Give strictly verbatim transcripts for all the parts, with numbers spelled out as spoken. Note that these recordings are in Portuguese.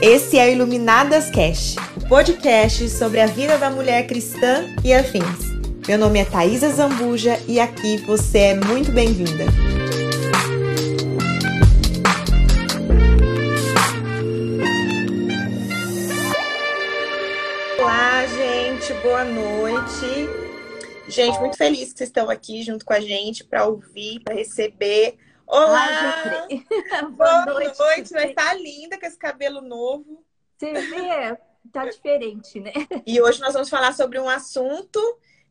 Esse é o Iluminadas Cast, o podcast sobre a vida da mulher cristã e afins. Meu nome é Thaísa Azambuja e aqui você é muito bem-vinda. Olá, gente, boa noite. Gente, muito feliz que vocês estão aqui junto com a gente para ouvir, para receber. Olá, Jofre. Boa, Boa noite. noite. Mas tá linda com esse cabelo novo. Você vê, tá diferente, né? E hoje nós vamos falar sobre um assunto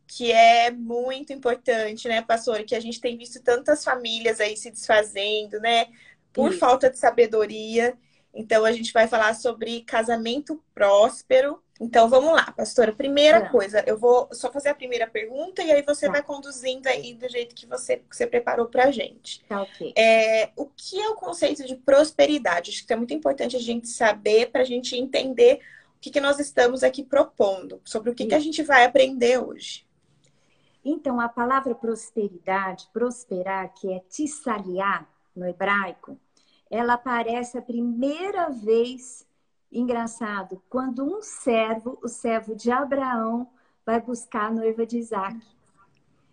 que é muito importante, né, pastora? Que a gente tem visto tantas famílias aí se desfazendo, né? Por Sim. falta de sabedoria. Então a gente vai falar sobre casamento próspero. Então vamos lá, pastora. Primeira Não. coisa, eu vou só fazer a primeira pergunta e aí você tá. vai conduzindo aí do jeito que você, que você preparou pra gente. Tá, okay. é, o que é o conceito de prosperidade? Acho que é muito importante a gente saber pra gente entender o que, que nós estamos aqui propondo, sobre o que, que a gente vai aprender hoje. Então, a palavra prosperidade, prosperar, que é tissaliar no hebraico, ela aparece a primeira vez, engraçado, quando um servo, o servo de Abraão, vai buscar a noiva de Isaac.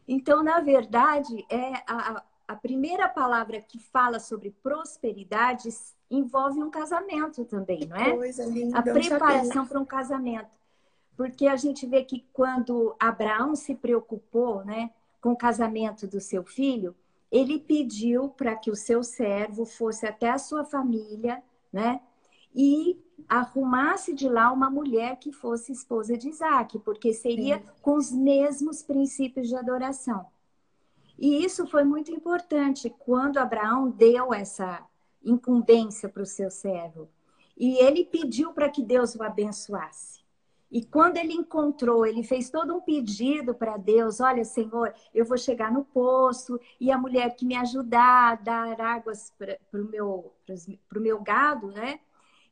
Então, na verdade, é a, a primeira palavra que fala sobre prosperidade envolve um casamento também, não é? Coisa linda, a preparação para um casamento. Porque a gente vê que quando Abraão se preocupou, né, com o casamento do seu filho, ele pediu para que o seu servo fosse até a sua família, né, e arrumasse de lá uma mulher que fosse esposa de Isaac, porque seria Sim. com os mesmos princípios de adoração. E isso foi muito importante quando Abraão deu essa incumbência para o seu servo. E ele pediu para que Deus o abençoasse. E quando ele encontrou, ele fez todo um pedido para Deus: olha, Senhor, eu vou chegar no poço e a mulher que me ajudar a dar águas para o meu, pro meu gado, né,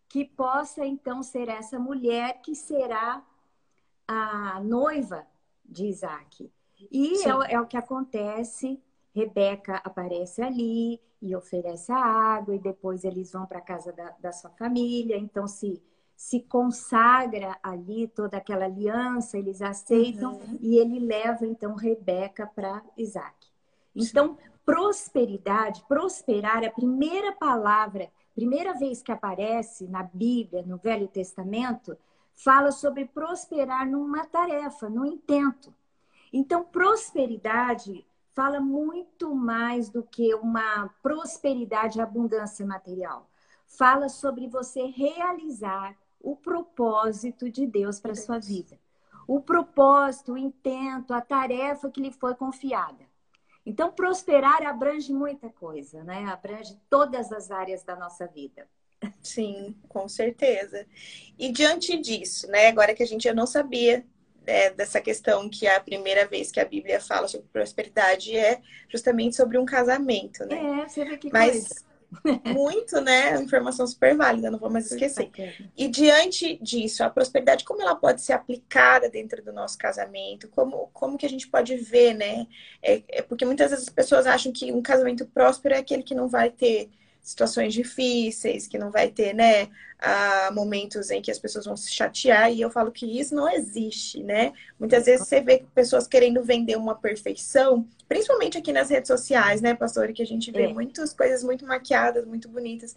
que possa então ser essa mulher que será a noiva de Isaac. E é, é o que acontece. Rebeca aparece ali e oferece a água, e depois eles vão para a casa da, da sua família, então se... se consagra ali toda aquela aliança, eles aceitam, uhum. e ele leva, então, Rebeca para Isaac. Então, Sim. prosperidade, prosperar, a primeira palavra, primeira vez que aparece na Bíblia, no Velho Testamento, fala sobre prosperar numa tarefa, num intento. Então, prosperidade fala muito mais do que uma prosperidade e abundância material. Fala sobre você realizar o propósito de Deus para a sua vida. O propósito, o intento, a tarefa que lhe foi confiada. Então, prosperar abrange muita coisa, né? Abrange todas as áreas da nossa vida. Sim, com certeza. E diante disso, né? Agora que a gente eu não sabia né, dessa questão que a primeira vez que a Bíblia fala sobre prosperidade é justamente sobre um casamento, né? É, você vê que Mas... coisa. Muito, né? Informação super válida, não vou mais esquecer. E diante disso, a prosperidade, como ela pode ser aplicada dentro do nosso casamento? Como, como que a gente pode ver, né? É, é porque muitas vezes as pessoas acham que um casamento próspero é aquele que não vai ter situações difíceis, que não vai ter, né? Ah, momentos em que as pessoas vão se chatear, e eu falo que isso não existe, né? Muitas vezes você vê pessoas querendo vender uma perfeição, principalmente aqui nas redes sociais, né, pastora? Que a gente vê é. muitas coisas muito maquiadas, muito bonitas.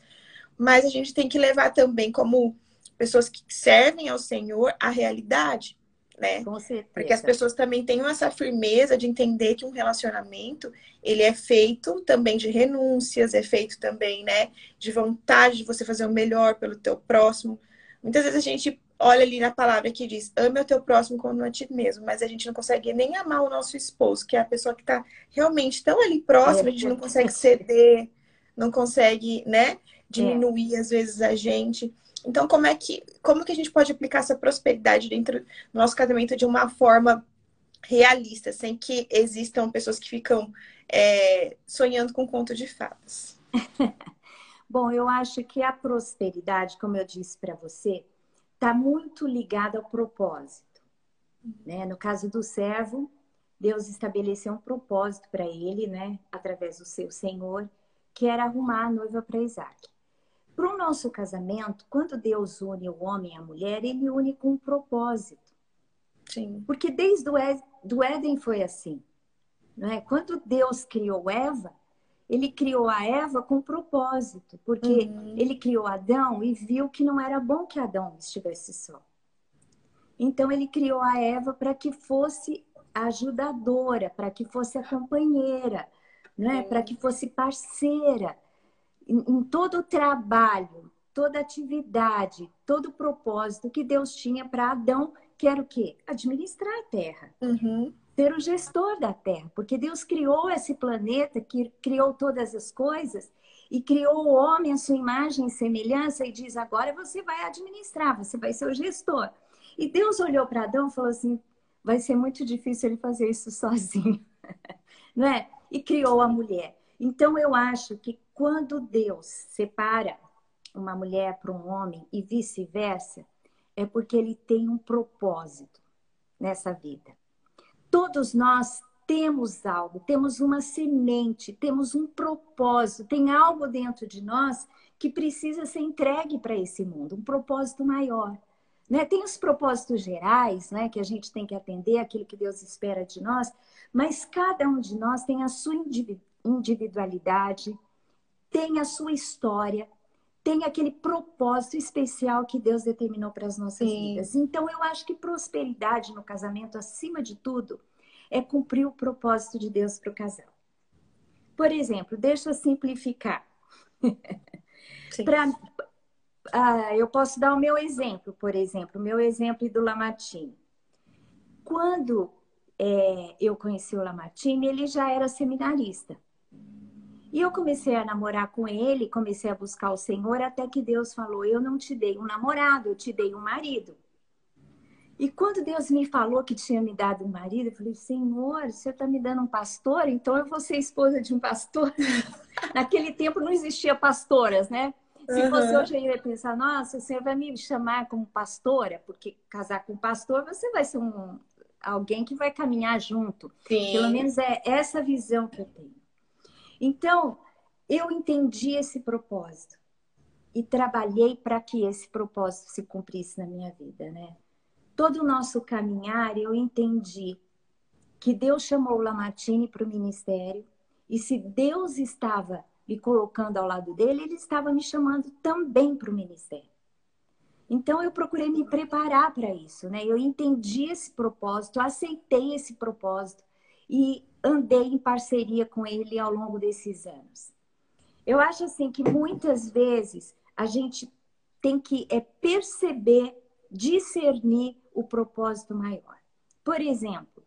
Mas a gente tem que levar também como pessoas que servem ao Senhor a realidade, né? Com certeza. Porque as pessoas também tenham essa firmeza de entender que um relacionamento, ele é feito também de renúncias, é feito também, né, de vontade de você fazer o melhor pelo teu próximo. Muitas vezes a gente olha ali na palavra que diz: ame o teu próximo como a ti mesmo. Mas a gente não consegue nem amar o nosso esposo, que é a pessoa que está realmente tão ali próxima. É. A gente não consegue ceder, não consegue, né, diminuir é. às vezes a gente. Então, como é que, como que a gente pode aplicar essa prosperidade dentro do nosso casamento de uma forma realista, sem que existam pessoas que ficam é, sonhando com conto de fadas? Bom, eu acho que a prosperidade, como eu disse para você, está muito ligada ao propósito, né? No caso do servo, Deus estabeleceu um propósito para ele, né, através do seu Senhor, que era arrumar a noiva para Isaac. Para o nosso casamento, quando Deus une o homem e a mulher, ele une com um propósito. Sim. Porque desde o Éden, do Éden foi assim. Não é? Quando Deus criou Eva, ele criou a Eva com propósito. Porque uhum. ele criou Adão e viu que não era bom que Adão estivesse só. Então ele criou a Eva para que fosse ajudadora, para que fosse a companheira, né? Para que fosse parceira. Em, em todo o trabalho, toda atividade, todo o propósito que Deus tinha para Adão, que era o quê? Administrar a terra. Uhum. Ser o gestor da terra. Porque Deus criou esse planeta, que criou todas as coisas, e criou o homem à sua imagem e semelhança, e diz, agora você vai administrar, você vai ser o gestor. E Deus olhou para Adão e falou assim, vai ser muito difícil ele fazer isso sozinho. Não é? E criou a mulher. Então, eu acho que quando Deus separa uma mulher para um homem e vice-versa, é porque ele tem um propósito nessa vida. Todos nós temos algo, temos uma semente, temos um propósito, tem algo dentro de nós que precisa ser entregue para esse mundo, um propósito maior. Né? Tem os propósitos gerais, né, que a gente tem que atender, aquilo que Deus espera de nós, mas cada um de nós tem a sua individualidade, tem a sua história, tem aquele propósito especial que Deus determinou para as nossas Sim. vidas. Então, eu acho que prosperidade no casamento, acima de tudo, é cumprir o propósito de Deus para o casal. Por exemplo, deixa eu simplificar. pra, ah, eu posso dar o meu exemplo, por exemplo, o meu exemplo do Lamartine. Quando é, eu conheci o Lamartine, ele já era seminarista. E eu comecei a namorar com ele, comecei a buscar o Senhor, até que Deus falou, eu não te dei um namorado, eu te dei um marido. E quando Deus me falou que tinha me dado um marido, eu falei, Senhor, o Senhor está me dando um pastor? Então eu vou ser esposa de um pastor? Naquele tempo não existia pastoras, né? Se uhum. fosse hoje, eu ia pensar, nossa, o Senhor vai me chamar como pastora, porque casar com pastor, você vai ser um, alguém que vai caminhar junto. Sim. Pelo menos é essa visão que eu tenho. Então, eu entendi esse propósito e trabalhei para que esse propósito se cumprisse na minha vida, né? Todo o nosso caminhar, eu entendi que Deus chamou o Lamartine para o ministério e se Deus estava me colocando ao lado dele, ele estava me chamando também para o ministério. Então, eu procurei me preparar para isso, né? Eu entendi esse propósito, aceitei esse propósito e andei em parceria com ele ao longo desses anos. Eu acho assim que muitas vezes a gente tem que é, perceber, discernir o propósito maior. Por exemplo,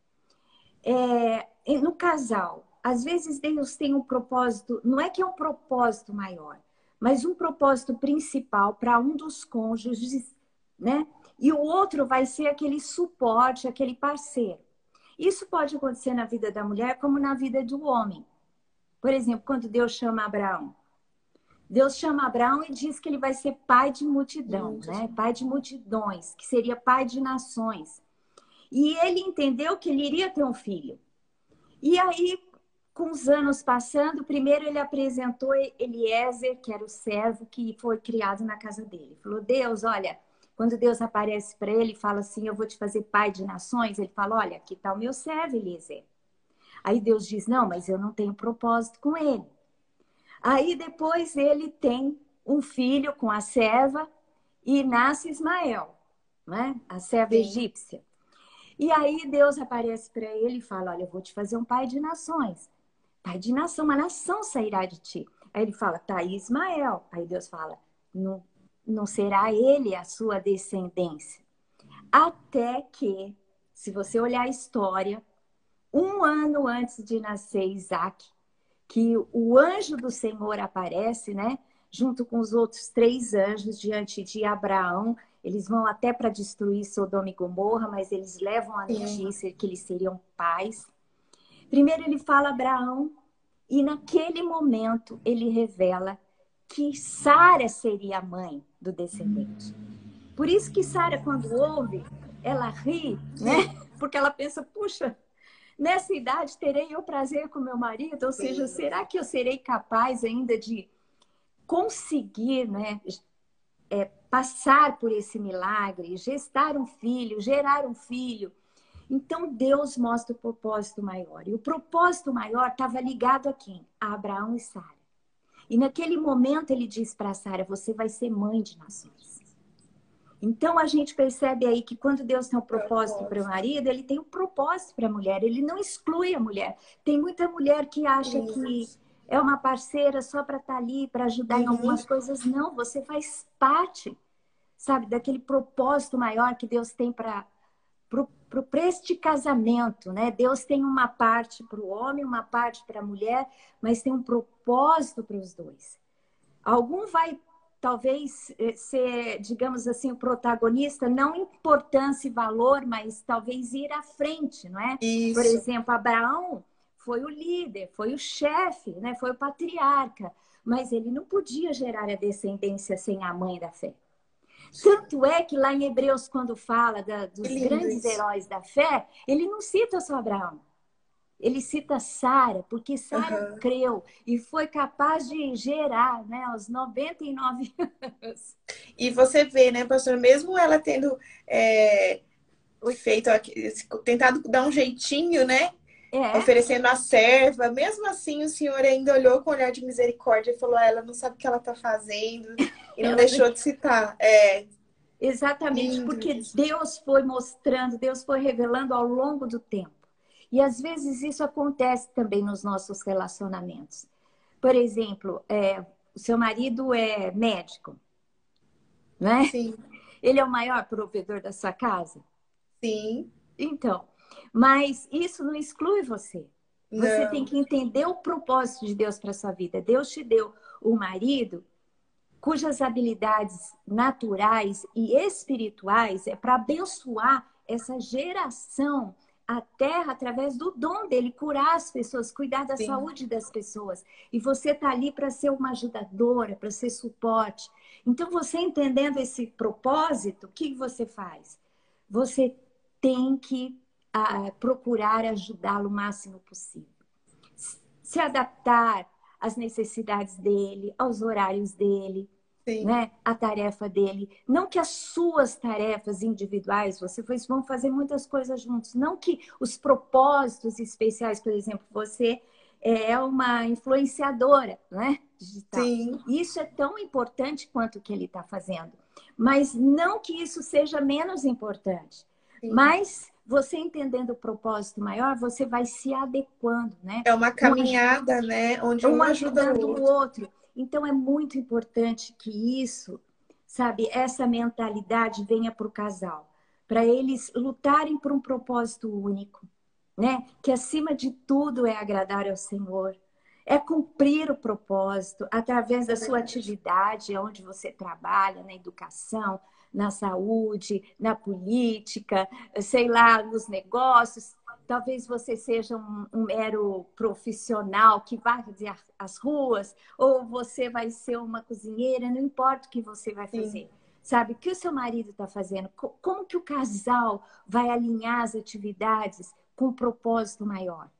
é, no casal, às vezes Deus tem um propósito, não é que é um propósito maior, mas um propósito principal para um dos cônjuges, né? E o outro vai ser aquele suporte, aquele parceiro. Isso pode acontecer na vida da mulher como na vida do homem. Por exemplo, quando Deus chama Abraão. Deus chama Abraão e diz que ele vai ser pai de multidão, né? Pai de multidões, que seria pai de nações. E ele entendeu que ele iria ter um filho. E aí, com os anos passando, primeiro ele apresentou Eliezer, que era o servo que foi criado na casa dele. Falou, Deus, olha... Quando Deus aparece para ele e fala assim, eu vou te fazer pai de nações, ele fala, olha, aqui está o meu servo, Eliezer. Aí Deus diz, não, mas eu não tenho propósito com ele. Aí depois ele tem um filho com a serva e nasce Ismael, né? A serva Sim. egípcia. E aí Deus aparece para ele e fala, olha, eu vou te fazer um pai de nações. Pai de nação, uma nação sairá de ti. Aí ele fala, tá aí Ismael. Aí Deus fala, não. Não será ele a sua descendência. Até que, se você olhar a história, um ano antes de nascer Isaac, que o anjo do Senhor aparece, né? Junto com os outros três anjos diante de Abraão. Eles vão até para destruir Sodoma e Gomorra, mas eles levam a notícia que eles seriam pais. Primeiro ele fala a Abraão e naquele momento ele revela que Sara seria a mãe do descendente. Por isso que Sara, quando ouve, ela ri, né? Porque ela pensa, puxa, nessa idade terei eu prazer com meu marido? Ou seja, será que eu serei capaz ainda de conseguir, né, é, passar por esse milagre, gestar um filho, gerar um filho. Então, Deus mostra o propósito maior. E o propósito maior estava ligado a quem? A Abraão e Sara. E naquele momento ele diz para Sara, você vai ser mãe de nações. Então, a gente percebe aí que quando Deus tem um propósito para o marido, ele tem um propósito para a mulher. Ele não exclui a mulher. Tem muita mulher que acha que é uma parceira só para estar ali, para ajudar em algumas coisas. Não, você faz parte, sabe, daquele propósito maior que Deus tem para este casamento, né? Deus tem uma parte para o homem, uma parte para a mulher, mas tem um propósito para os dois. Algum vai... talvez ser, digamos assim, o protagonista, não importância e valor, mas talvez ir à frente, não é? Isso. Por exemplo, Abraão foi o líder, foi o chefe, né? Foi o patriarca, mas ele não podia gerar a descendência sem a mãe da fé. Tanto é que lá em Hebreus, quando fala da, dos grandes isso. heróis da fé, ele não cita só Abraão. Ele cita Sara, porque Sara uhum. creu e foi capaz de gerar, né, aos noventa e nove anos. E você vê, né, pastor, mesmo ela tendo é, feito, tentado dar um jeitinho, né, é. oferecendo a serva, mesmo assim o Senhor ainda olhou com um olhar de misericórdia e falou, ah, ela não sabe o que ela está fazendo, e não deixou de citar, é... Exatamente, lindo, porque isso. Deus foi mostrando, Deus foi revelando ao longo do tempo. E às vezes isso acontece também nos nossos relacionamentos. Por exemplo, é, o seu marido é médico, né? Sim. Ele é o maior provedor da sua casa? Sim. Então, mas isso não exclui você. Não. Você tem que entender o propósito de Deus para a sua vida. Deus te deu o marido cujas habilidades naturais e espirituais é para abençoar essa geração, a terra, através do dom dele, curar as pessoas, cuidar da Sim. saúde das pessoas. E você está ali para ser uma ajudadora, para ser suporte. Então, você entendendo esse propósito, o que você faz? Você tem que uh, procurar ajudá-lo o máximo possível. Se adaptar às necessidades dele, aos horários dele. Né? A tarefa dele. Não que as suas tarefas individuais, vocês vão fazer muitas coisas juntos. Não que os propósitos especiais, por exemplo, você é uma influenciadora, né? Digital. Sim. Isso é tão importante quanto o que ele está fazendo. Mas não que isso seja menos importante. Sim. Mas você entendendo o propósito maior, você vai se adequando, né? É uma caminhada, um, né? Onde um, um ajuda o outro. O outro. Então, é muito importante que isso, sabe, essa mentalidade venha para o casal. Para eles lutarem por um propósito único, né? Que acima de tudo é agradar ao Senhor. É cumprir o propósito através da sua atividade, onde você trabalha, na educação, na saúde, na política, sei lá, nos negócios. Talvez você seja um, um mero profissional que vai fazer as ruas, ou você vai ser uma cozinheira, não importa o que você vai fazer. Sim. Sabe, o que o seu marido está fazendo? Como que o casal vai alinhar as atividades com um propósito maior?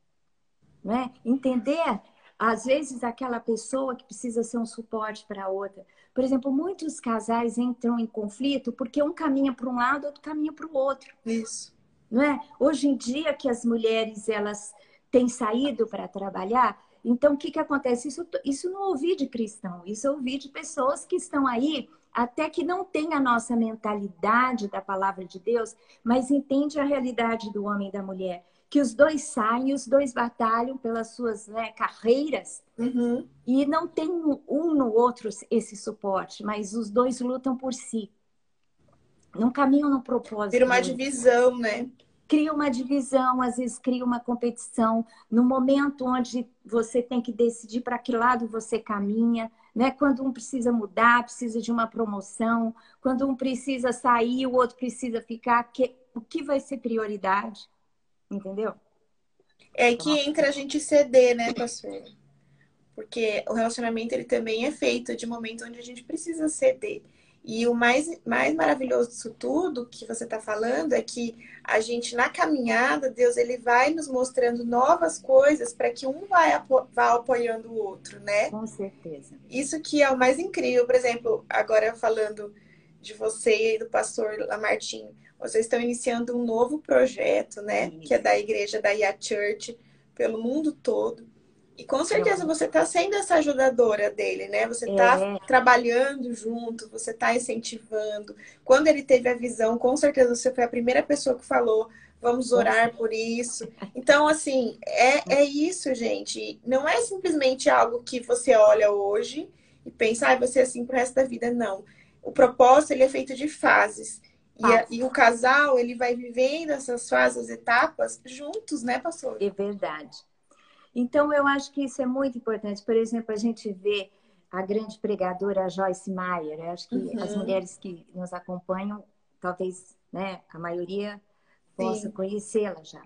Né? Entender, às vezes, aquela pessoa que precisa ser um suporte para a outra. Por exemplo, muitos casais entram em conflito porque um caminha para um lado, outro caminha para o outro. Isso. Não é? Hoje em dia que as mulheres elas têm saído para trabalhar, então o que, que acontece? Isso, isso não ouvi de cristão, isso ouvi de pessoas que estão aí, até que não tem a nossa mentalidade da palavra de Deus, mas entende a realidade do homem e da mulher, que os dois saem, os dois batalham pelas suas, né, carreiras, uhum. e não tem um no outro esse suporte, mas os dois lutam por si. Não caminham no propósito. Cria uma divisão, né? Cria uma divisão, às vezes cria uma competição. No momento onde você tem que decidir para que lado você caminha, né? Quando um precisa mudar, precisa de uma promoção. Quando um precisa sair, o outro precisa ficar. Que... O que vai ser prioridade? Entendeu? É que entra a gente ceder, né, pastor? Porque o relacionamento ele também é feito de momento onde a gente precisa ceder. E o mais, mais maravilhoso disso tudo que você está falando é que a gente, na caminhada, Deus ele vai nos mostrando novas coisas para que um vai, apo- vá apoiando o outro, né? Com certeza. Isso que é o mais incrível. Por exemplo, agora falando de você e do pastor Lamartine, vocês estão iniciando um novo projeto, né? Isso. Que é da igreja da I A Church pelo mundo todo. E com certeza você está sendo essa ajudadora dele, né? Você está é. trabalhando junto, você está incentivando. Quando ele teve a visão, com certeza você foi a primeira pessoa que falou, vamos orar por isso. Então, assim, é, é isso, gente. Não é simplesmente algo que você olha hoje e pensa, ah, vai ser assim pro resto da vida. Não. O propósito, ele é feito de fases. E, a, e o casal, ele vai vivendo essas fases, as etapas, juntos, né, pastor? É verdade. Então, eu acho que isso é muito importante. Por exemplo, a gente vê a grande pregadora Joyce Meyer. Eu acho que uhum. as mulheres que nos acompanham, talvez, né, a maioria possa Sim. conhecê-la já.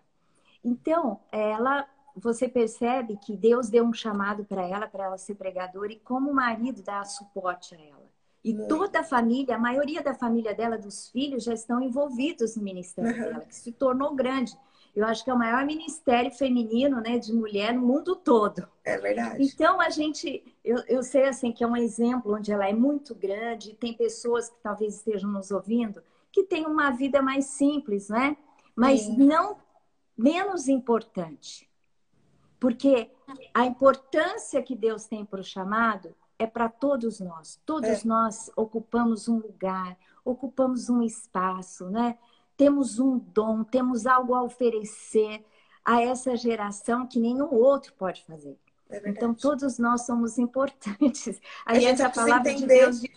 Então, ela, você percebe que Deus deu um chamado para ela, para ela ser pregadora, e como marido dá suporte a ela. E muito. Toda a família, a maioria da família dela, dos filhos, já estão envolvidos no ministério uhum. dela, que se tornou grande. Eu acho que é o maior ministério feminino, né, de mulher no mundo todo. É verdade. Então, a gente... Eu, eu sei, assim, que é um exemplo onde ela é muito grande. Tem pessoas que talvez estejam nos ouvindo que têm uma vida mais simples, né? Mas Sim. não menos importante. Porque a importância que Deus tem para o chamado é para todos nós. Todos é. nós ocupamos um lugar, ocupamos um espaço, né? Temos um dom, temos algo a oferecer a essa geração que nenhum outro pode fazer. É então, todos nós somos importantes. A, a gente a palavra de Deus diz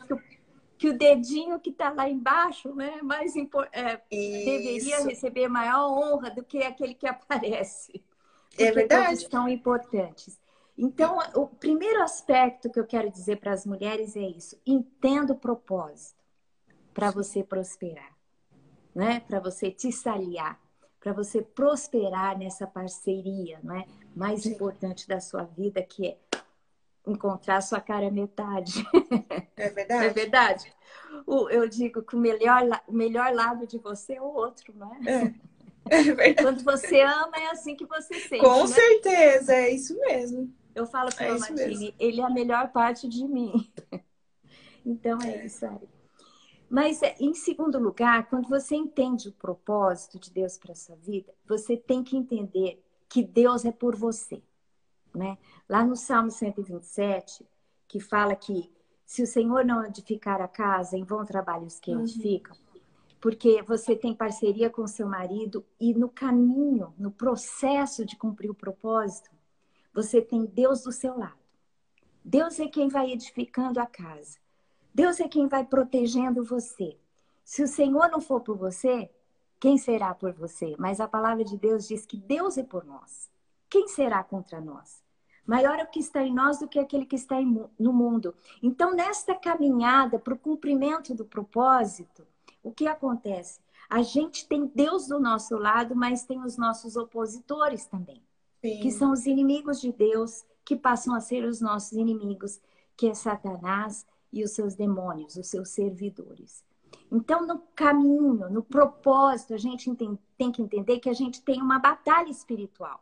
que o dedinho que está lá embaixo, né, mais impor- é, deveria receber maior honra do que aquele que aparece. É verdade. Todos são importantes. Então, o primeiro aspecto que eu quero dizer para as mulheres é isso. Entenda o propósito para você prosperar. Né? Para você te saliar, para você prosperar nessa parceria, né? Mais Sim. importante da sua vida, que é encontrar sua cara metade. É verdade. É verdade. O, eu digo que o melhor, o melhor lado de você é o outro, não é? É, é verdade. Quando você ama, é assim que você sente. Com né? certeza, é isso mesmo. Eu falo para o Lamartine, ele é a melhor parte de mim. Então é, é. isso aí. Mas, em segundo lugar, quando você entende o propósito de Deus para a sua vida, você tem que entender que Deus é por você, né? Lá no Salmo cento e vinte e sete, que fala que se o Senhor não edificar a casa, em vão trabalhos que edificam, uhum. porque você tem parceria com seu marido e no caminho, no processo de cumprir o propósito, você tem Deus do seu lado. Deus é quem vai edificando a casa. Deus é quem vai protegendo você. Se o Senhor não for por você, quem será por você? Mas a palavra de Deus diz que Deus é por nós. Quem será contra nós? Maior é o que está em nós do que aquele que está no mundo. Então, nesta caminhada para o cumprimento do propósito, o que acontece? A gente tem Deus do nosso lado, mas tem os nossos opositores também. Sim. Que são os inimigos de Deus, que passam a ser os nossos inimigos, que é Satanás e os seus demônios, os seus servidores. Então, no caminho, no propósito, a gente tem, tem que entender que a gente tem uma batalha espiritual,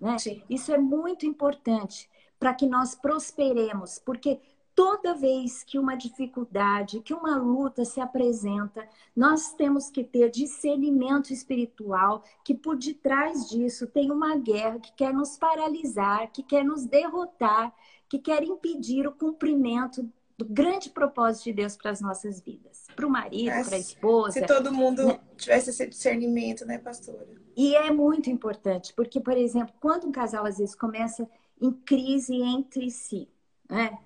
né? Sim. Isso é muito importante para que nós prosperemos, porque toda vez que uma dificuldade, que uma luta se apresenta, nós temos que ter discernimento espiritual, que por detrás disso tem uma guerra que quer nos paralisar, que quer nos derrotar, que quer impedir o cumprimento do grande propósito de Deus para as nossas vidas. Para o marido, é, para a esposa. Se todo mundo né? tivesse esse discernimento, né, pastora? E é muito importante, porque, por exemplo, quando um casal às vezes começa em crise entre si, né?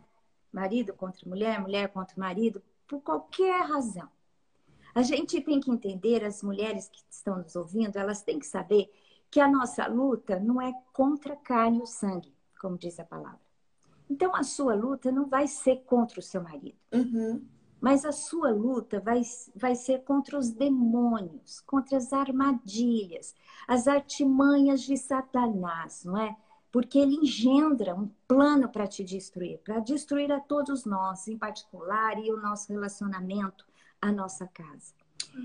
Marido contra mulher, mulher contra marido, por qualquer razão. A gente tem que entender, as mulheres que estão nos ouvindo, elas têm que saber que a nossa luta não é contra a carne e o sangue, como diz a palavra. Então, a sua luta não vai ser contra o seu marido. Uhum. Mas a sua luta vai, vai ser contra os demônios, contra as armadilhas, as artimanhas de Satanás, não é? porque ele engendra um plano para te destruir, para destruir a todos nós, em particular, e o nosso relacionamento, a nossa casa.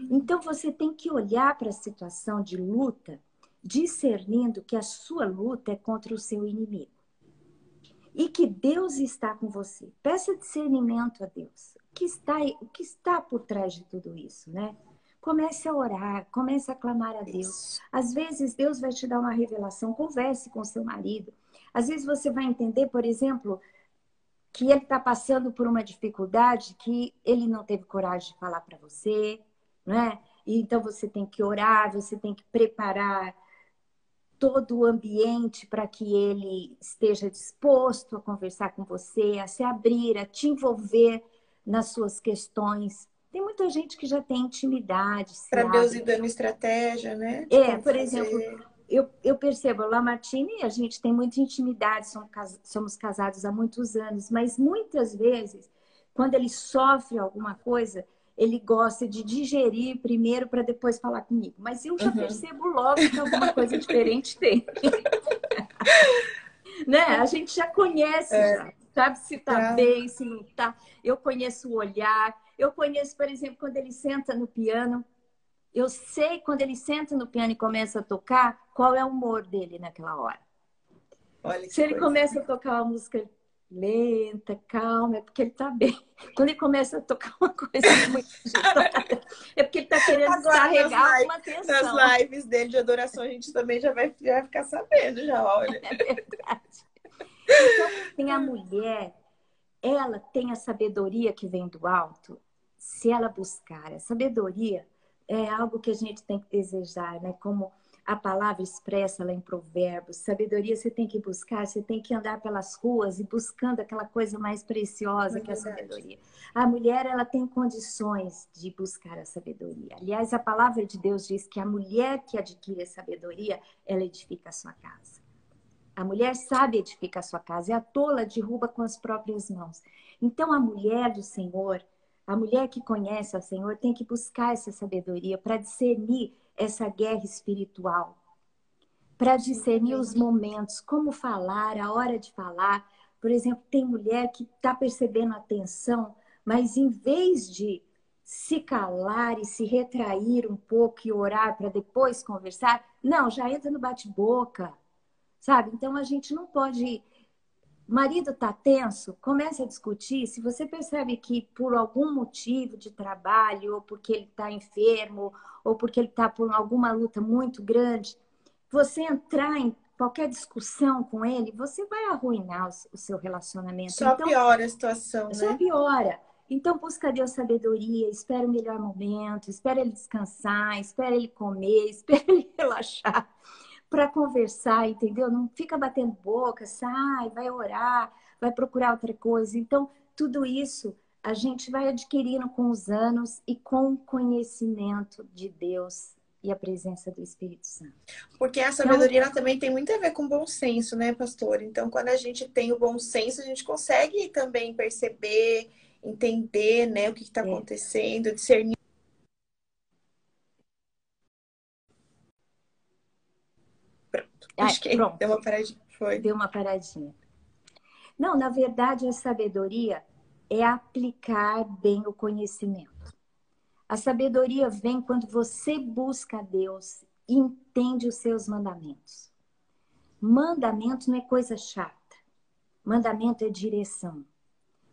Então você tem que olhar para a situação de luta, discernindo que a sua luta é contra o seu inimigo. E que Deus está com você. Peça discernimento a Deus. O que está, o que está por trás de tudo isso, né? Comece a orar, comece a clamar a Deus. Às vezes Deus vai te dar uma revelação, converse com seu marido. Às vezes você vai entender, por exemplo, que ele está passando por uma dificuldade que ele não teve coragem de falar para você, né? E então você tem que orar, você tem que preparar todo o ambiente para que ele esteja disposto a conversar com você, a se abrir, a te envolver nas suas questões. Tem muita gente que já tem intimidade. Para Deus ir dando estratégia, né? De é, por fazer. Exemplo, eu, eu percebo, a Lamartine, a gente tem muita intimidade, somos casados há muitos anos, mas muitas vezes, quando ele sofre alguma coisa, ele gosta de digerir primeiro para depois falar comigo. Mas eu já uhum. percebo logo que alguma coisa diferente tem. Né? A gente já conhece, é. já, sabe se tá é. bem, se não tá. Eu conheço o olhar. Eu conheço, por exemplo, quando ele senta no piano. Eu sei quando ele senta no piano e começa a tocar, qual é o humor dele naquela hora. Olha, se ele coisa. começa a tocar uma música lenta, calma, é porque ele tá bem. Quando ele começa a tocar uma coisa muito agitada, é porque ele tá querendo Agora, descarregar uma atenção. Nas lives dele de adoração, a gente também já vai, já vai ficar sabendo, já olha. É verdade. Então, tem a mulher, ela tem a sabedoria que vem do alto, se ela buscar. A sabedoria é algo que a gente tem que desejar, né? Como a palavra expressa lá em Provérbios, sabedoria você tem que buscar, você tem que andar pelas ruas e buscando aquela coisa mais preciosa é que é a sabedoria. A mulher, ela tem condições de buscar a sabedoria. Aliás, a palavra de Deus diz que a mulher que adquire a sabedoria, ela edifica a sua casa. A mulher sabe edificar a sua casa, e a tola derruba com as próprias mãos. Então, a mulher do Senhor, a mulher que conhece ao Senhor, tem que buscar essa sabedoria para discernir essa guerra espiritual, para discernir os momentos, como falar, a hora de falar. Por exemplo, tem mulher que está percebendo a tensão, mas em vez de se calar e se retrair um pouco e orar para depois conversar, não, já entra no bate-boca, sabe? Então a gente não pode... O marido está tenso, começa a discutir. Se você percebe que por algum motivo de trabalho, ou porque ele está enfermo, ou porque ele está por alguma luta muito grande, você entrar em qualquer discussão com ele, você vai arruinar o seu relacionamento. Só então, piora a situação, né? Só piora. Então busca a Deus sabedoria, espera o melhor momento, espera ele descansar, espera ele comer, espera ele relaxar, para conversar, entendeu? Não fica batendo boca, sai, vai orar, vai procurar outra coisa. Então, tudo isso a gente vai adquirindo com os anos e com o conhecimento de Deus e a presença do Espírito Santo. Porque a sabedoria então, ela também tem muito a ver com o bom senso, né, pastor? Então, quando a gente tem o bom senso, a gente consegue também perceber, entender, né, o que está acontecendo, é. discernir. Acho que Pronto. deu uma paradinha. Foi. Deu uma paradinha. Não, na verdade, a sabedoria é aplicar bem o conhecimento. A sabedoria vem quando você busca a Deus e entende os seus mandamentos. Mandamento não é coisa chata. Mandamento é direção.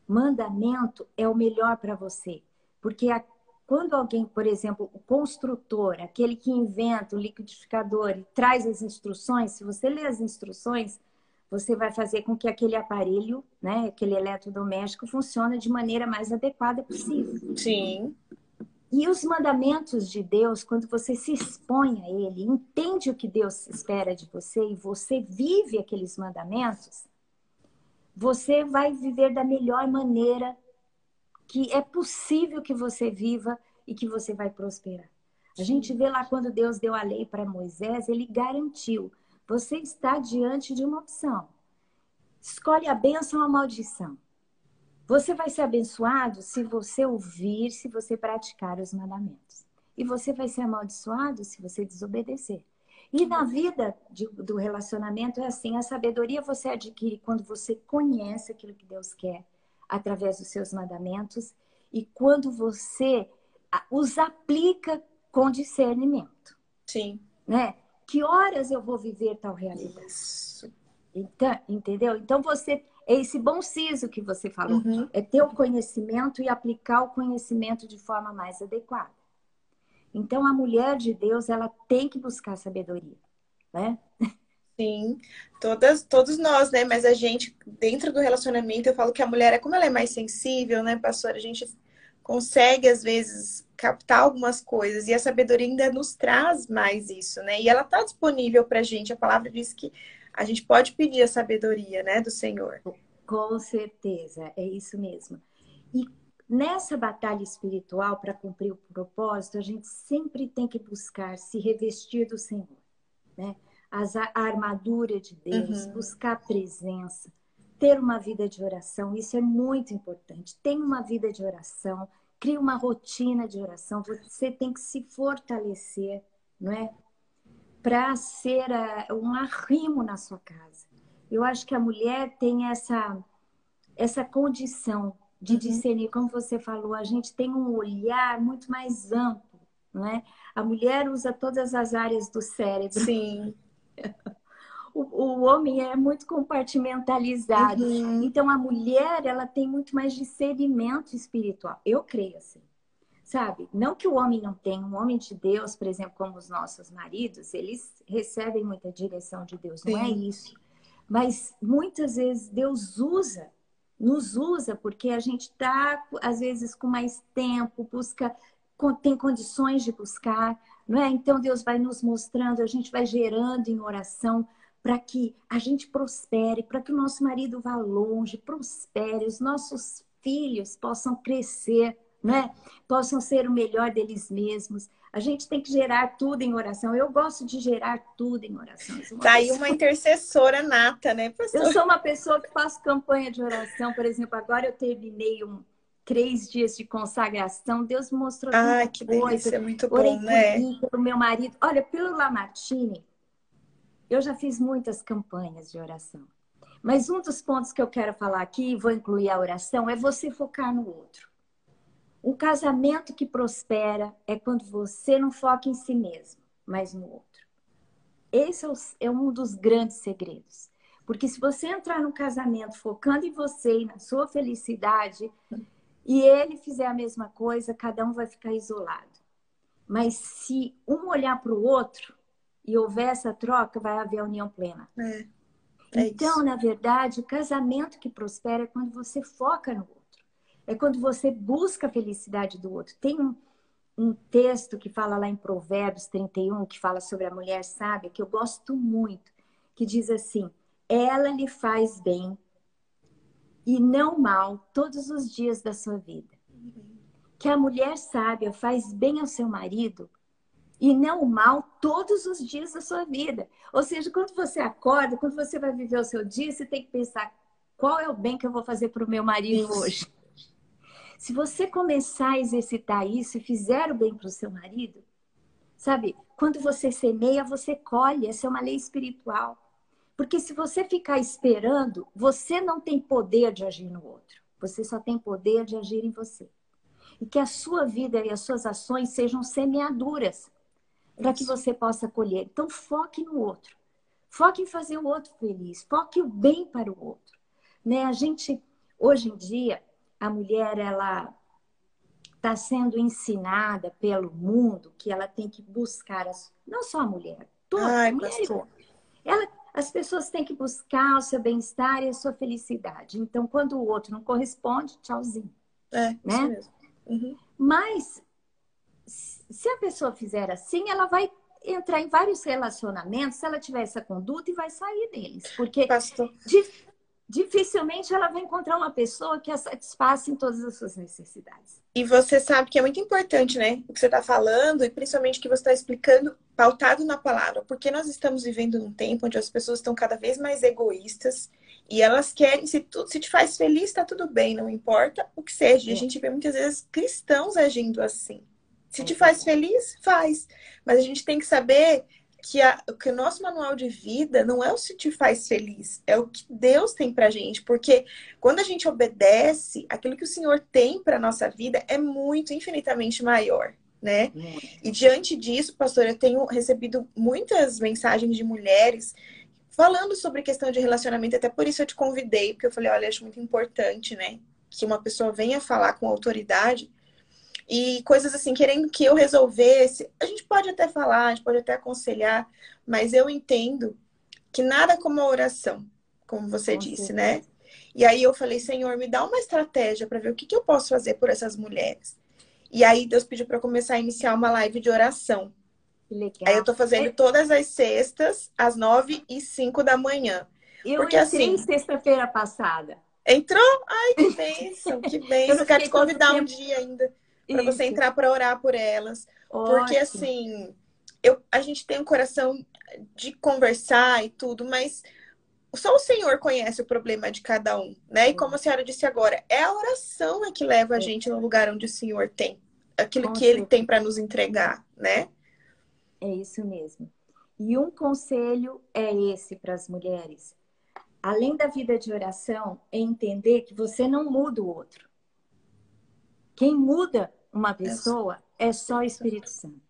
Mandamento é o melhor para você. Porque a Quando alguém, por exemplo, o construtor, aquele que inventa o liquidificador e traz as instruções, se você ler as instruções, você vai fazer com que aquele aparelho, né, aquele eletrodoméstico, funcione de maneira mais adequada possível. Sim. E os mandamentos de Deus, quando você se expõe a ele, entende o que Deus espera de você e você vive aqueles mandamentos, você vai viver da melhor maneira possível, que é possível que você viva e que você vai prosperar. A gente vê lá quando Deus deu a lei para Moisés, ele garantiu. Você está diante de uma opção. Escolhe a bênção ou a maldição. Você vai ser abençoado se você ouvir, se você praticar os mandamentos. E você vai ser amaldiçoado se você desobedecer. E na vida de, do relacionamento é assim, a sabedoria você adquire quando você conhece aquilo que Deus quer através dos seus mandamentos e quando você os aplica com discernimento. Sim. Né? Que horas eu vou viver tal realidade? Isso. Então, entendeu? Então você... É esse bom siso que você falou. Uhum. É ter o conhecimento e aplicar o conhecimento de forma mais adequada. Então, a mulher de Deus, ela tem que buscar sabedoria, né? Sim, todas, todos nós, né? Mas a gente, dentro do relacionamento, eu falo que a mulher, como ela é mais sensível, né, pastora? A gente consegue, às vezes, captar algumas coisas. E a sabedoria ainda nos traz mais isso, né? E ela está disponível para a gente. A palavra diz que a gente pode pedir a sabedoria, né, do Senhor. Com certeza, é isso mesmo. E nessa batalha espiritual, para cumprir o propósito, a gente sempre tem que buscar se revestir do Senhor, né? As, a armadura de Deus, uhum. Buscar a presença, ter uma vida de oração, isso é muito importante. Tenha uma vida de oração, crie uma rotina de oração, você tem que se fortalecer, não é? Para ser um arrimo na sua casa. Eu acho que a mulher tem essa, essa condição de discernir, uhum. Como você falou, a gente tem um olhar muito mais amplo, não é? A mulher usa todas as áreas do cérebro. Sim. O, o homem é muito compartimentalizado. Uhum. Então, a mulher, ela tem muito mais discernimento espiritual. Eu creio assim. Sabe? Não que o homem não tenha, um homem de Deus, por exemplo, como os nossos maridos, eles recebem muita direção de Deus, não Sim. é isso. Mas muitas vezes Deus usa, nos usa, porque a gente está, às vezes, com mais tempo, busca, tem condições de buscar, não é? Então Deus vai nos mostrando, a gente vai gerando em oração para que a gente prospere, para que o nosso marido vá longe, prospere, os nossos filhos possam crescer, né? Possam ser o melhor deles mesmos. A gente tem que gerar tudo em oração. Eu gosto de gerar tudo em oração. Tá aí uma intercessora nata, né, pastor? Eu sou uma pessoa que faço campanha de oração. Por exemplo, agora eu terminei um, três dias de consagração. Deus me mostrou muita coisa. Ah, que delícia, é muito bom, orei né? Orei por mim, pelo meu marido. Olha, pelo Lamartine, eu já fiz muitas campanhas de oração. Mas um dos pontos que eu quero falar aqui, e vou incluir a oração, é você focar no outro. Um casamento que prospera é quando você não foca em si mesmo, mas no outro. Esse é, o, é um dos grandes segredos. Porque se você entrar num casamento focando em você e na sua felicidade, e ele fizer a mesma coisa, cada um vai ficar isolado. Mas se um olhar para o outro e houver essa troca, vai haver a união plena. É, é então, isso. Na verdade, o casamento que prospera é quando você foca no outro. É quando você busca a felicidade do outro. Tem um, um texto que fala lá em Provérbios trinta e um, que fala sobre a mulher sábia, que eu gosto muito, que diz assim, ela lhe faz bem e não mal todos os dias da sua vida. Que a mulher sábia faz bem ao seu marido e não mal todos os dias da sua vida. Ou seja, quando você acorda, quando você vai viver o seu dia, você tem que pensar qual é o bem que eu vou fazer para o meu marido Isso. hoje. Se você começar a exercitar isso e fizer o bem para o seu marido, sabe? Quando você semeia, você colhe. Essa é uma lei espiritual. Porque se você ficar esperando, você não tem poder de agir no outro. Você só tem poder de agir em você. E que a sua vida e as suas ações sejam semeaduras para que você possa colher. Então, foque no outro. Foque em fazer o outro feliz. Foque o bem para o outro. Né? A gente, hoje em dia... A mulher, ela está sendo ensinada pelo mundo que ela tem que buscar, as... não só a mulher, toda Ai, a mulher ela, as pessoas têm que buscar o seu bem-estar e a sua felicidade. Então, quando o outro não corresponde, tchauzinho. É, né? Isso mesmo. Uhum. Mas, se a pessoa fizer assim, ela vai entrar em vários relacionamentos, se ela tiver essa conduta, e vai sair deles. Porque... Pastor. De... Dificilmente ela vai encontrar uma pessoa que a satisfaça em todas as suas necessidades. E você sabe que é muito importante, né? O que você está falando e principalmente o que você está explicando, pautado na palavra. Porque nós estamos vivendo num tempo onde as pessoas estão cada vez mais egoístas e elas querem, se, tu, se te faz feliz, está tudo bem, não importa o que seja. E a gente vê muitas vezes cristãos agindo assim. Se te faz feliz, faz. Mas a gente tem que saber... que, a, que o nosso manual de vida não é o que te faz feliz, é o que Deus tem pra gente, porque quando a gente obedece, aquilo que o Senhor tem pra nossa vida é muito, infinitamente maior, né? Muito. E diante disso, pastor, eu tenho recebido muitas mensagens de mulheres falando sobre questão de relacionamento, até por isso eu te convidei, porque eu falei, olha, acho muito importante, né? Que uma pessoa venha falar com autoridade e coisas assim, querendo que eu resolvesse. A gente pode até falar, a gente pode até aconselhar, mas eu entendo que nada como a oração, como você Nossa, disse, né? E aí eu falei, Senhor, me dá uma estratégia para ver o que, que eu posso fazer por essas mulheres. E aí Deus pediu para começar a iniciar uma live de oração. Legal. Aí eu tô fazendo é... todas as sextas, às nove e cinco da manhã. Eu Porque, entrei assim, sexta-feira passada. Entrou? Ai, que bênção, que bênção. Eu quero te convidar um dia ainda para você entrar para orar por elas. Ótimo. Porque, assim, eu, a gente tem um coração de conversar e tudo, mas só o Senhor conhece o problema de cada um, né? E como a senhora disse agora, é a oração que leva a gente no lugar onde o Senhor tem. Aquilo Nossa. que Ele tem para nos entregar, né? É isso mesmo. E um conselho é esse para as mulheres. Além da vida de oração, é entender que você não muda o outro. Quem muda uma pessoa é só o Espírito Santo.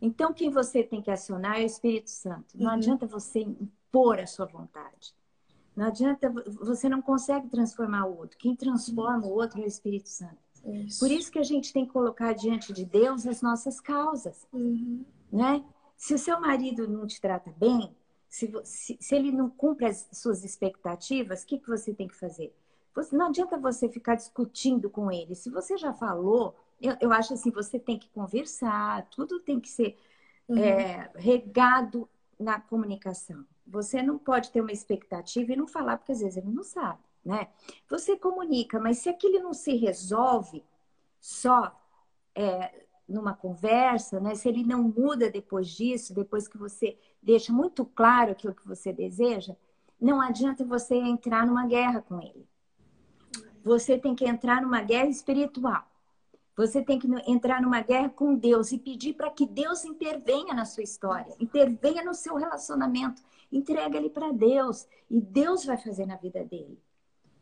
Então, quem você tem que acionar é o Espírito Santo. Não uhum. adianta você impor a sua vontade. Não adianta... Você não consegue transformar o outro. Quem transforma o outro é o Espírito Santo. Isso. Por isso que a gente tem que colocar diante de Deus as nossas causas. Uhum. Né? Se o seu marido não te trata bem, Se, se, se ele não cumpre as suas expectativas, o que, que você tem que fazer? Você, não adianta você ficar discutindo com ele. Se você já falou, eu, eu acho assim, você tem que conversar, tudo tem que ser uhum. é, regado na comunicação. Você não pode ter uma expectativa e não falar, porque às vezes ele não sabe, né? Você comunica, mas se aquilo não se resolve só é, numa conversa, né? Se ele não muda depois disso, depois que você... deixa muito claro aquilo que você deseja, não adianta você entrar numa guerra com ele. Você tem que entrar numa guerra espiritual. Você tem que entrar numa guerra com Deus e pedir para que Deus intervenha na sua história, intervenha no seu relacionamento, entrega ele para Deus e Deus vai fazer na vida dele.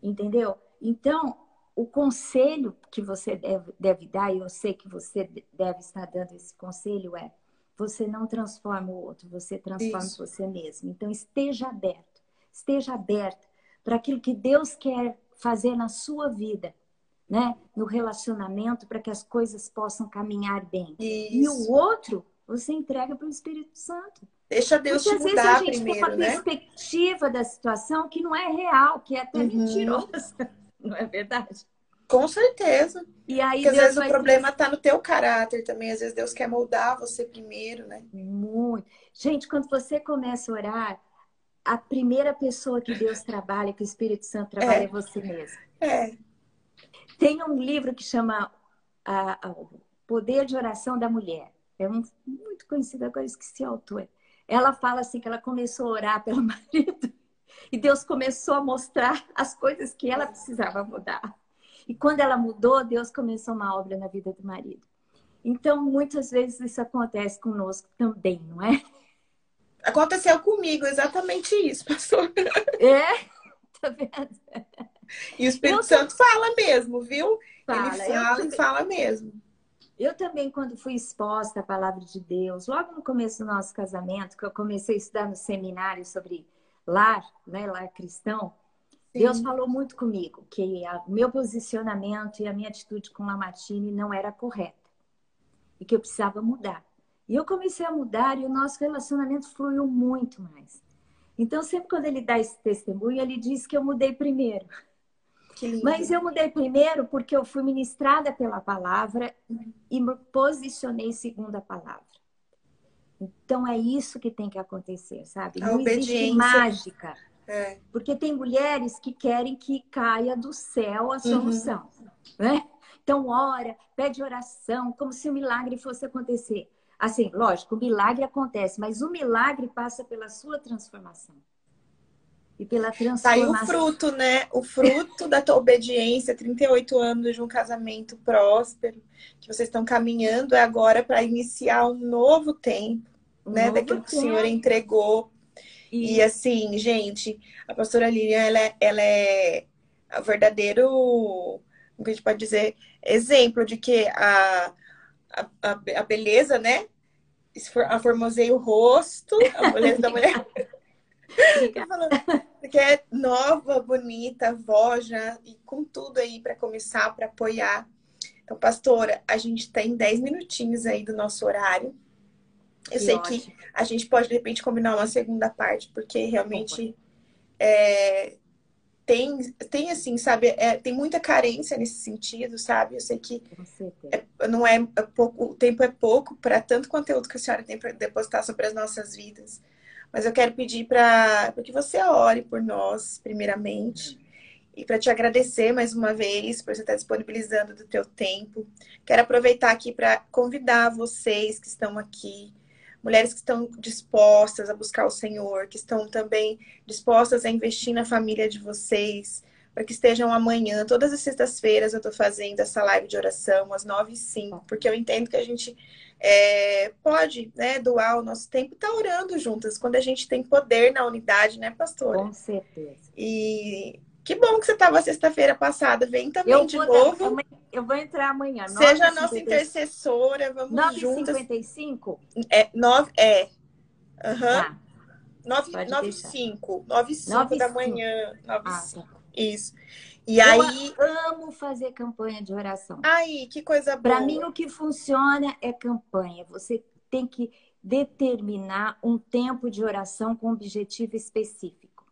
Entendeu? Então, o conselho que você deve, deve dar, e eu sei que você deve estar dando esse conselho, é: você não transforma o outro, você transforma Isso. você mesmo. Então, esteja aberto. Esteja aberto para aquilo que Deus quer fazer na sua vida, né? No relacionamento, para que as coisas possam caminhar bem. Isso. E o outro, você entrega para o Espírito Santo. Deixa Deus te mudar primeiro, né? Porque às vezes a gente tem uma perspectiva da situação que não é real, que é até uhum. mentirosa. Não é verdade? Com certeza. E aí, porque às Deus vezes vai... o problema está no teu caráter também. Às vezes Deus quer moldar você primeiro, né? Muito. Gente, quando você começa a orar, a primeira pessoa que Deus trabalha, que o Espírito Santo trabalha, é, é você mesmo. É. Tem um livro que chama a, a, O Poder de Oração da Mulher. É um muito conhecido, agora esqueci o autor. Ela fala assim que ela começou a orar pelo marido e Deus começou a mostrar as coisas que ela precisava mudar. E quando ela mudou, Deus começou uma obra na vida do marido. Então, muitas vezes isso acontece conosco também, não é? Aconteceu comigo, exatamente isso, pastor. É? Tá vendo? E o Espírito eu Santo sou... fala mesmo, viu? Fala, Ele fala eu... e fala mesmo. Eu também, quando fui exposta à palavra de Deus, logo no começo do nosso casamento, que eu comecei a estudar no seminário sobre lar, né, lar cristão, Deus falou muito comigo que o meu posicionamento e a minha atitude com Lamartine não era correta e que eu precisava mudar. E eu comecei a mudar e o nosso relacionamento fluiu muito mais. Então, sempre quando ele dá esse testemunho, ele diz que eu mudei primeiro. Mas eu mudei primeiro porque eu fui ministrada pela palavra e me posicionei segundo a palavra. Então, é isso que tem que acontecer, sabe? Não existe mágica. É. Porque tem mulheres que querem que caia do céu a solução, uhum. né? Então ora, pede oração, como se o milagre fosse acontecer. Assim, lógico, o milagre acontece, mas o milagre passa pela sua transformação e pela transformação. Tá aí o fruto, né? O fruto da tua obediência, trinta e oito anos de um casamento próspero, que vocês estão caminhando agora para iniciar um novo tempo, né, daquilo que o Senhor entregou. E... e assim, gente, a pastora Lilian, ela é, ela é a verdadeiro, como a gente pode dizer, exemplo de que a, a, a beleza, né? A formosei o rosto, a beleza da mulher. Porque é nova, bonita, avó já, e com tudo aí para começar, para apoiar. Então, pastora, a gente tem dez minutinhos aí do nosso horário. Eu sei que a gente pode, de repente, combinar uma segunda parte, porque realmente é, tem, tem, assim, sabe, é, tem muita carência nesse sentido, sabe? Eu sei que é, não é, é pouco, o tempo é pouco para tanto conteúdo que a senhora tem para depositar sobre as nossas vidas. Mas eu quero pedir para que você ore por nós, primeiramente, uhum. e para te agradecer mais uma vez por você estar disponibilizando do teu tempo. Quero aproveitar aqui para convidar vocês que estão aqui, mulheres que estão dispostas a buscar o Senhor, que estão também dispostas a investir na família de vocês, para que estejam amanhã. Todas as sextas-feiras eu estou fazendo essa live de oração, às nove e cinco, porque eu entendo que a gente... É, pode, né, doar o nosso tempo e tá orando juntas, quando a gente tem poder na unidade, né, pastora? Com certeza. E que bom que você estava sexta-feira passada, vem também eu de novo. Eu vou entrar amanhã. Seja a nossa intercessora, vamos nove e cinquenta e cinco? Juntas. nove e cinquenta e cinco? É, nove, é. Aham. nove e cinco, nove e cinco da manhã, nove e cinco. Ah, tá. Isso. E eu aí... amo fazer campanha de oração. Aí, que coisa boa. Para mim, o que funciona é campanha. Você tem que determinar um tempo de oração com objetivo específico.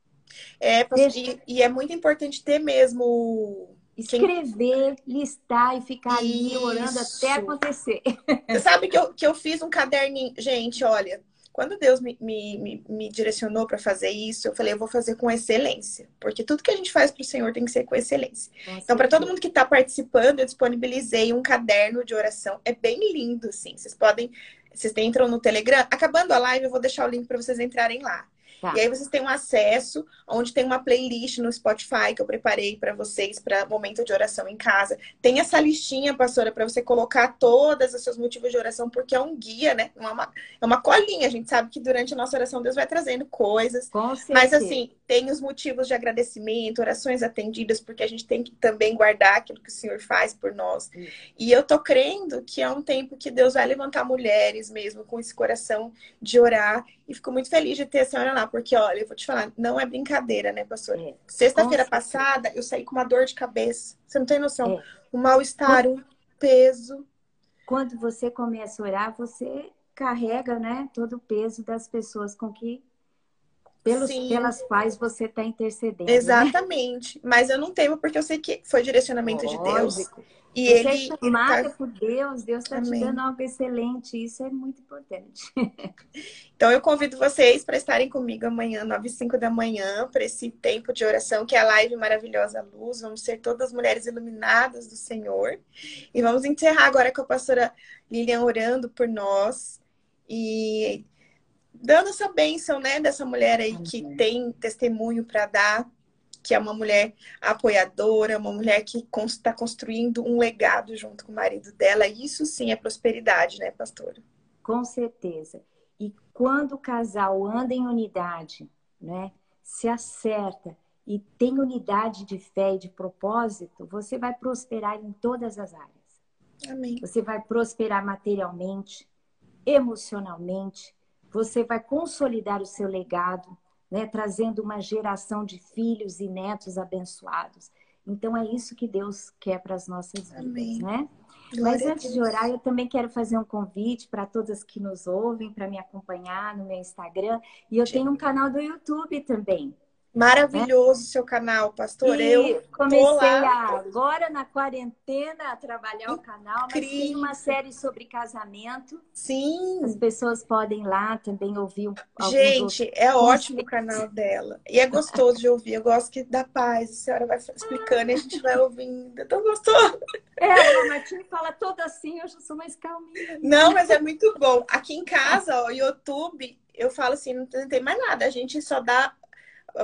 É, e, e é muito importante ter mesmo... Escrever, quem... listar e ficar ali orando até acontecer. Você sabe que eu, que eu fiz um caderninho... Gente, olha... Quando Deus me, me, me, me direcionou para fazer isso, eu falei, eu vou fazer com excelência. Porque tudo que a gente faz para o Senhor tem que ser com excelência. Nossa, então, para todo mundo que está participando, eu disponibilizei um caderno de oração. É bem lindo, assim. Vocês podem... Vocês entram no Telegram. Acabando a live, eu vou deixar o link para vocês entrarem lá. Tá. E aí vocês têm um acesso, onde tem uma playlist no Spotify que eu preparei para vocês, para momento de oração em casa. Tem essa listinha, pastora, para você colocar todos os seus motivos de oração, porque é um guia, né? É uma, é uma colinha, a gente sabe que durante a nossa oração Deus vai trazendo coisas. Com certeza. Mas assim, tem os motivos de agradecimento, orações atendidas, porque a gente tem que também guardar aquilo que o Senhor faz por nós. Sim. E eu tô crendo que é um tempo que Deus vai levantar mulheres mesmo com esse coração de orar. E fico muito feliz de ter a senhora lá, porque, olha, eu vou te falar, não é brincadeira, né, pastora? É. Sexta-feira passada, eu saí com uma dor de cabeça. Você não tem noção. É. Um mal-estar, um peso. Quando você começa a orar, você carrega, né, todo o peso das pessoas com que... Pelos, pelas quais você está intercedendo. Exatamente. Né? Mas eu não temo, porque eu sei que foi direcionamento Lógico. de Deus. E você ele, é chamada ele tá... por Deus, Deus está te dando algo excelente. Isso é muito importante. Então eu convido vocês para estarem comigo amanhã, nove e cinco da manhã, para esse tempo de oração, que é a live Maravilhosa Luz. Vamos ser todas mulheres iluminadas do Senhor. E vamos encerrar agora com a pastora Lilian orando por nós. E... dando essa bênção, né, dessa mulher aí que uhum. tem testemunho para dar, que é uma mulher apoiadora, uma mulher que está construindo um legado junto com o marido dela. Isso sim é prosperidade, né, pastora? Com certeza. E quando o casal anda em unidade, né, se acerta e tem unidade de fé e de propósito, você vai prosperar em todas as áreas. Amém. Você vai prosperar materialmente, emocionalmente. Você vai consolidar o seu legado, né? Trazendo uma geração de filhos e netos abençoados. Então, é isso que Deus quer para as nossas vidas, Amém. né? Glória Mas antes de orar, eu também quero fazer um convite para todas que nos ouvem, para me acompanhar no meu Instagram. E eu Gente. tenho um canal do YouTube também. Maravilhoso o é. seu canal, pastor. E eu comecei a, agora na quarentena a trabalhar Incrível. o canal, mas tem uma série sobre casamento. Sim. As pessoas podem lá também ouvir um Gente, é outros... ótimo o canal dela. E é gostoso de ouvir. Eu gosto que dá paz. A senhora vai explicando e a gente vai ouvindo. É tão gostoso. É, a Lamartine fala todo assim, eu já sou mais calminha. Não, mas é muito bom. Aqui em casa, o YouTube, eu falo assim, não tem mais nada. A gente só dá...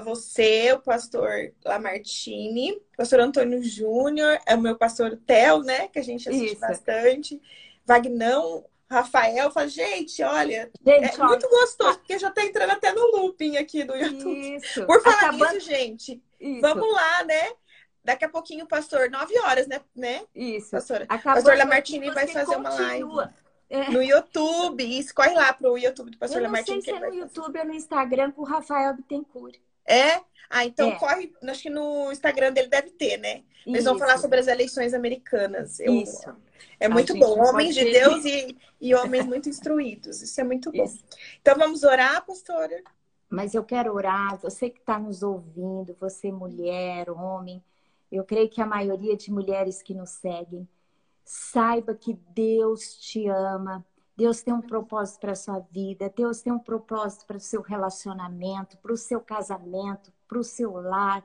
Você, o pastor Lamartini, o pastor Antônio Júnior, é o meu pastor Theo, né? Que a gente assiste Isso. bastante. Vagnão, Rafael, fala, gente, olha, gente, é ó, muito gostoso, porque já tá entrando até no looping aqui do YouTube. Isso. Por falar nisso, acabando... gente, isso. Vamos lá, né? Daqui a pouquinho, pastor, nove horas, né? né? Isso. Pastora, pastor Lamartine vai fazer continua. uma live é. no YouTube. Isso, corre lá pro YouTube do pastor Lamartine. Eu não sei se é no YouTube fazer. ou no Instagram com o Rafael Bittencourt. É? Ah, então é. corre, acho que no Instagram dele deve ter, né? Eles Isso. vão falar sobre as eleições americanas. Eu, Isso. É muito bom. Homens de Deus e, e homens muito instruídos. Isso é muito bom. Isso. Então vamos orar, pastora? Mas eu quero orar. Você que está nos ouvindo, você mulher, homem, eu creio que a maioria de mulheres que nos seguem, saiba que Deus te ama. Deus tem um propósito para a sua vida, Deus tem um propósito para o seu relacionamento, para o seu casamento, para o seu lar.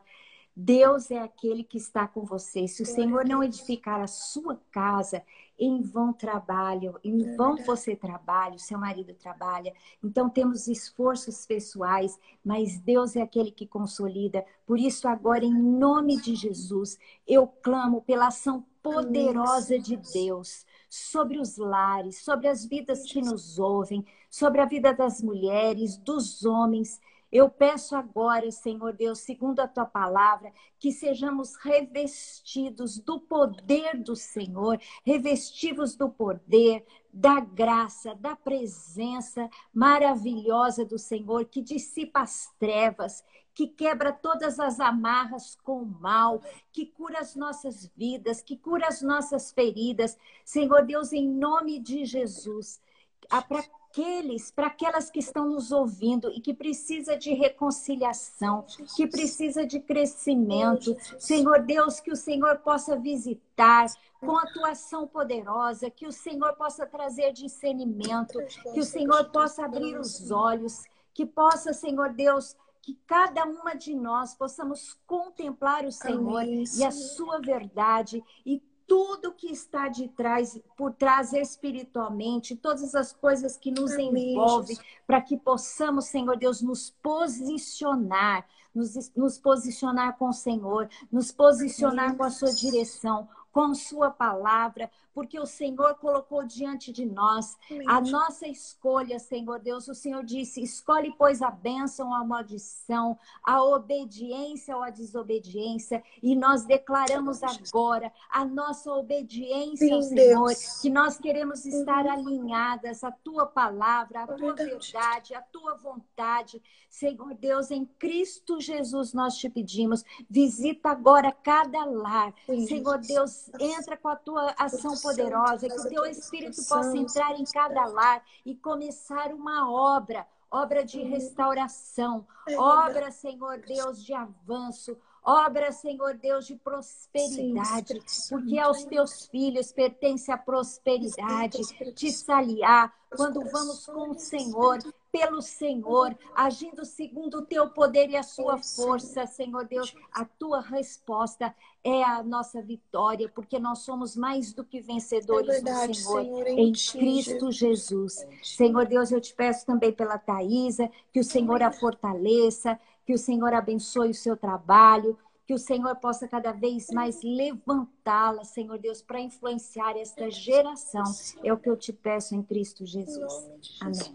Deus é aquele que está com você. Se o Senhor não edificar a sua casa, em vão trabalho, em vão você trabalha, o seu marido trabalha. Então temos esforços pessoais, mas Deus é aquele que consolida. Por isso agora, em nome de Jesus, eu clamo pela ação poderosa de Deus sobre os lares, sobre as vidas que nos ouvem, sobre a vida das mulheres, dos homens. Eu peço agora, Senhor Deus, segundo a Tua palavra, que sejamos revestidos do poder do Senhor, revestidos do poder, da graça, da presença maravilhosa do Senhor, que dissipa as trevas, que quebra todas as amarras com o mal, que cura as nossas vidas, que cura as nossas feridas. Senhor Deus, em nome de Jesus, para Aqueles, para aquelas que estão nos ouvindo e que precisa de reconciliação, que precisa de crescimento. Senhor Deus, que o Senhor possa visitar com a tua ação poderosa, que o Senhor possa trazer discernimento, que o Senhor possa abrir os olhos, que possa, Senhor Deus, que cada uma de nós possamos contemplar o Senhor e a sua verdade e tudo que está de trás, por trás espiritualmente, todas as coisas que nos envolvem, para que possamos, Senhor Deus, nos posicionar, nos, nos posicionar com o Senhor, nos posicionar com a sua direção, com a sua palavra, porque o Senhor colocou diante de nós a nossa escolha, Senhor Deus. O Senhor disse, escolhe, pois, a bênção ou a maldição, a obediência ou a desobediência. E nós declaramos agora a nossa obediência, Sim, ao Senhor, Deus. que nós queremos estar alinhadas à Tua palavra, à Tua verdade, à Tua vontade. Senhor Deus, em Cristo Jesus nós te pedimos, visita agora cada lar. Senhor Deus, entra com a Tua ação poderosa, que o teu Espírito possa entrar em cada lar e começar uma obra, obra de restauração, obra, Senhor Deus, de avanço, obra, Senhor Deus, de prosperidade, porque aos teus filhos pertence a prosperidade, te saliar, quando vamos com o Senhor, pelo Senhor, agindo segundo o teu poder e a sua força, Senhor Deus, a tua resposta é a nossa vitória, porque nós somos mais do que vencedores é verdade, do Senhor, Senhor em, em Cristo Jesus. Jesus. Senhor Deus, eu te peço também pela Thaísa, que o Senhor a fortaleça, que o Senhor abençoe o seu trabalho, que o Senhor possa cada vez mais levantá-la, Senhor Deus, para influenciar esta geração. É o que eu te peço em Cristo Jesus. Amém.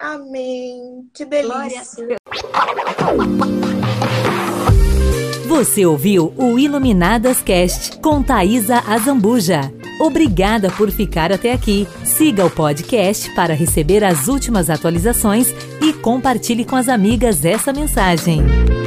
Amém. Que delícia. Você ouviu o Iluminadas Cast com Thaísa Azambuja. Obrigada por ficar até aqui. Siga o podcast para receber as últimas atualizações e compartilhe com as amigas essa mensagem.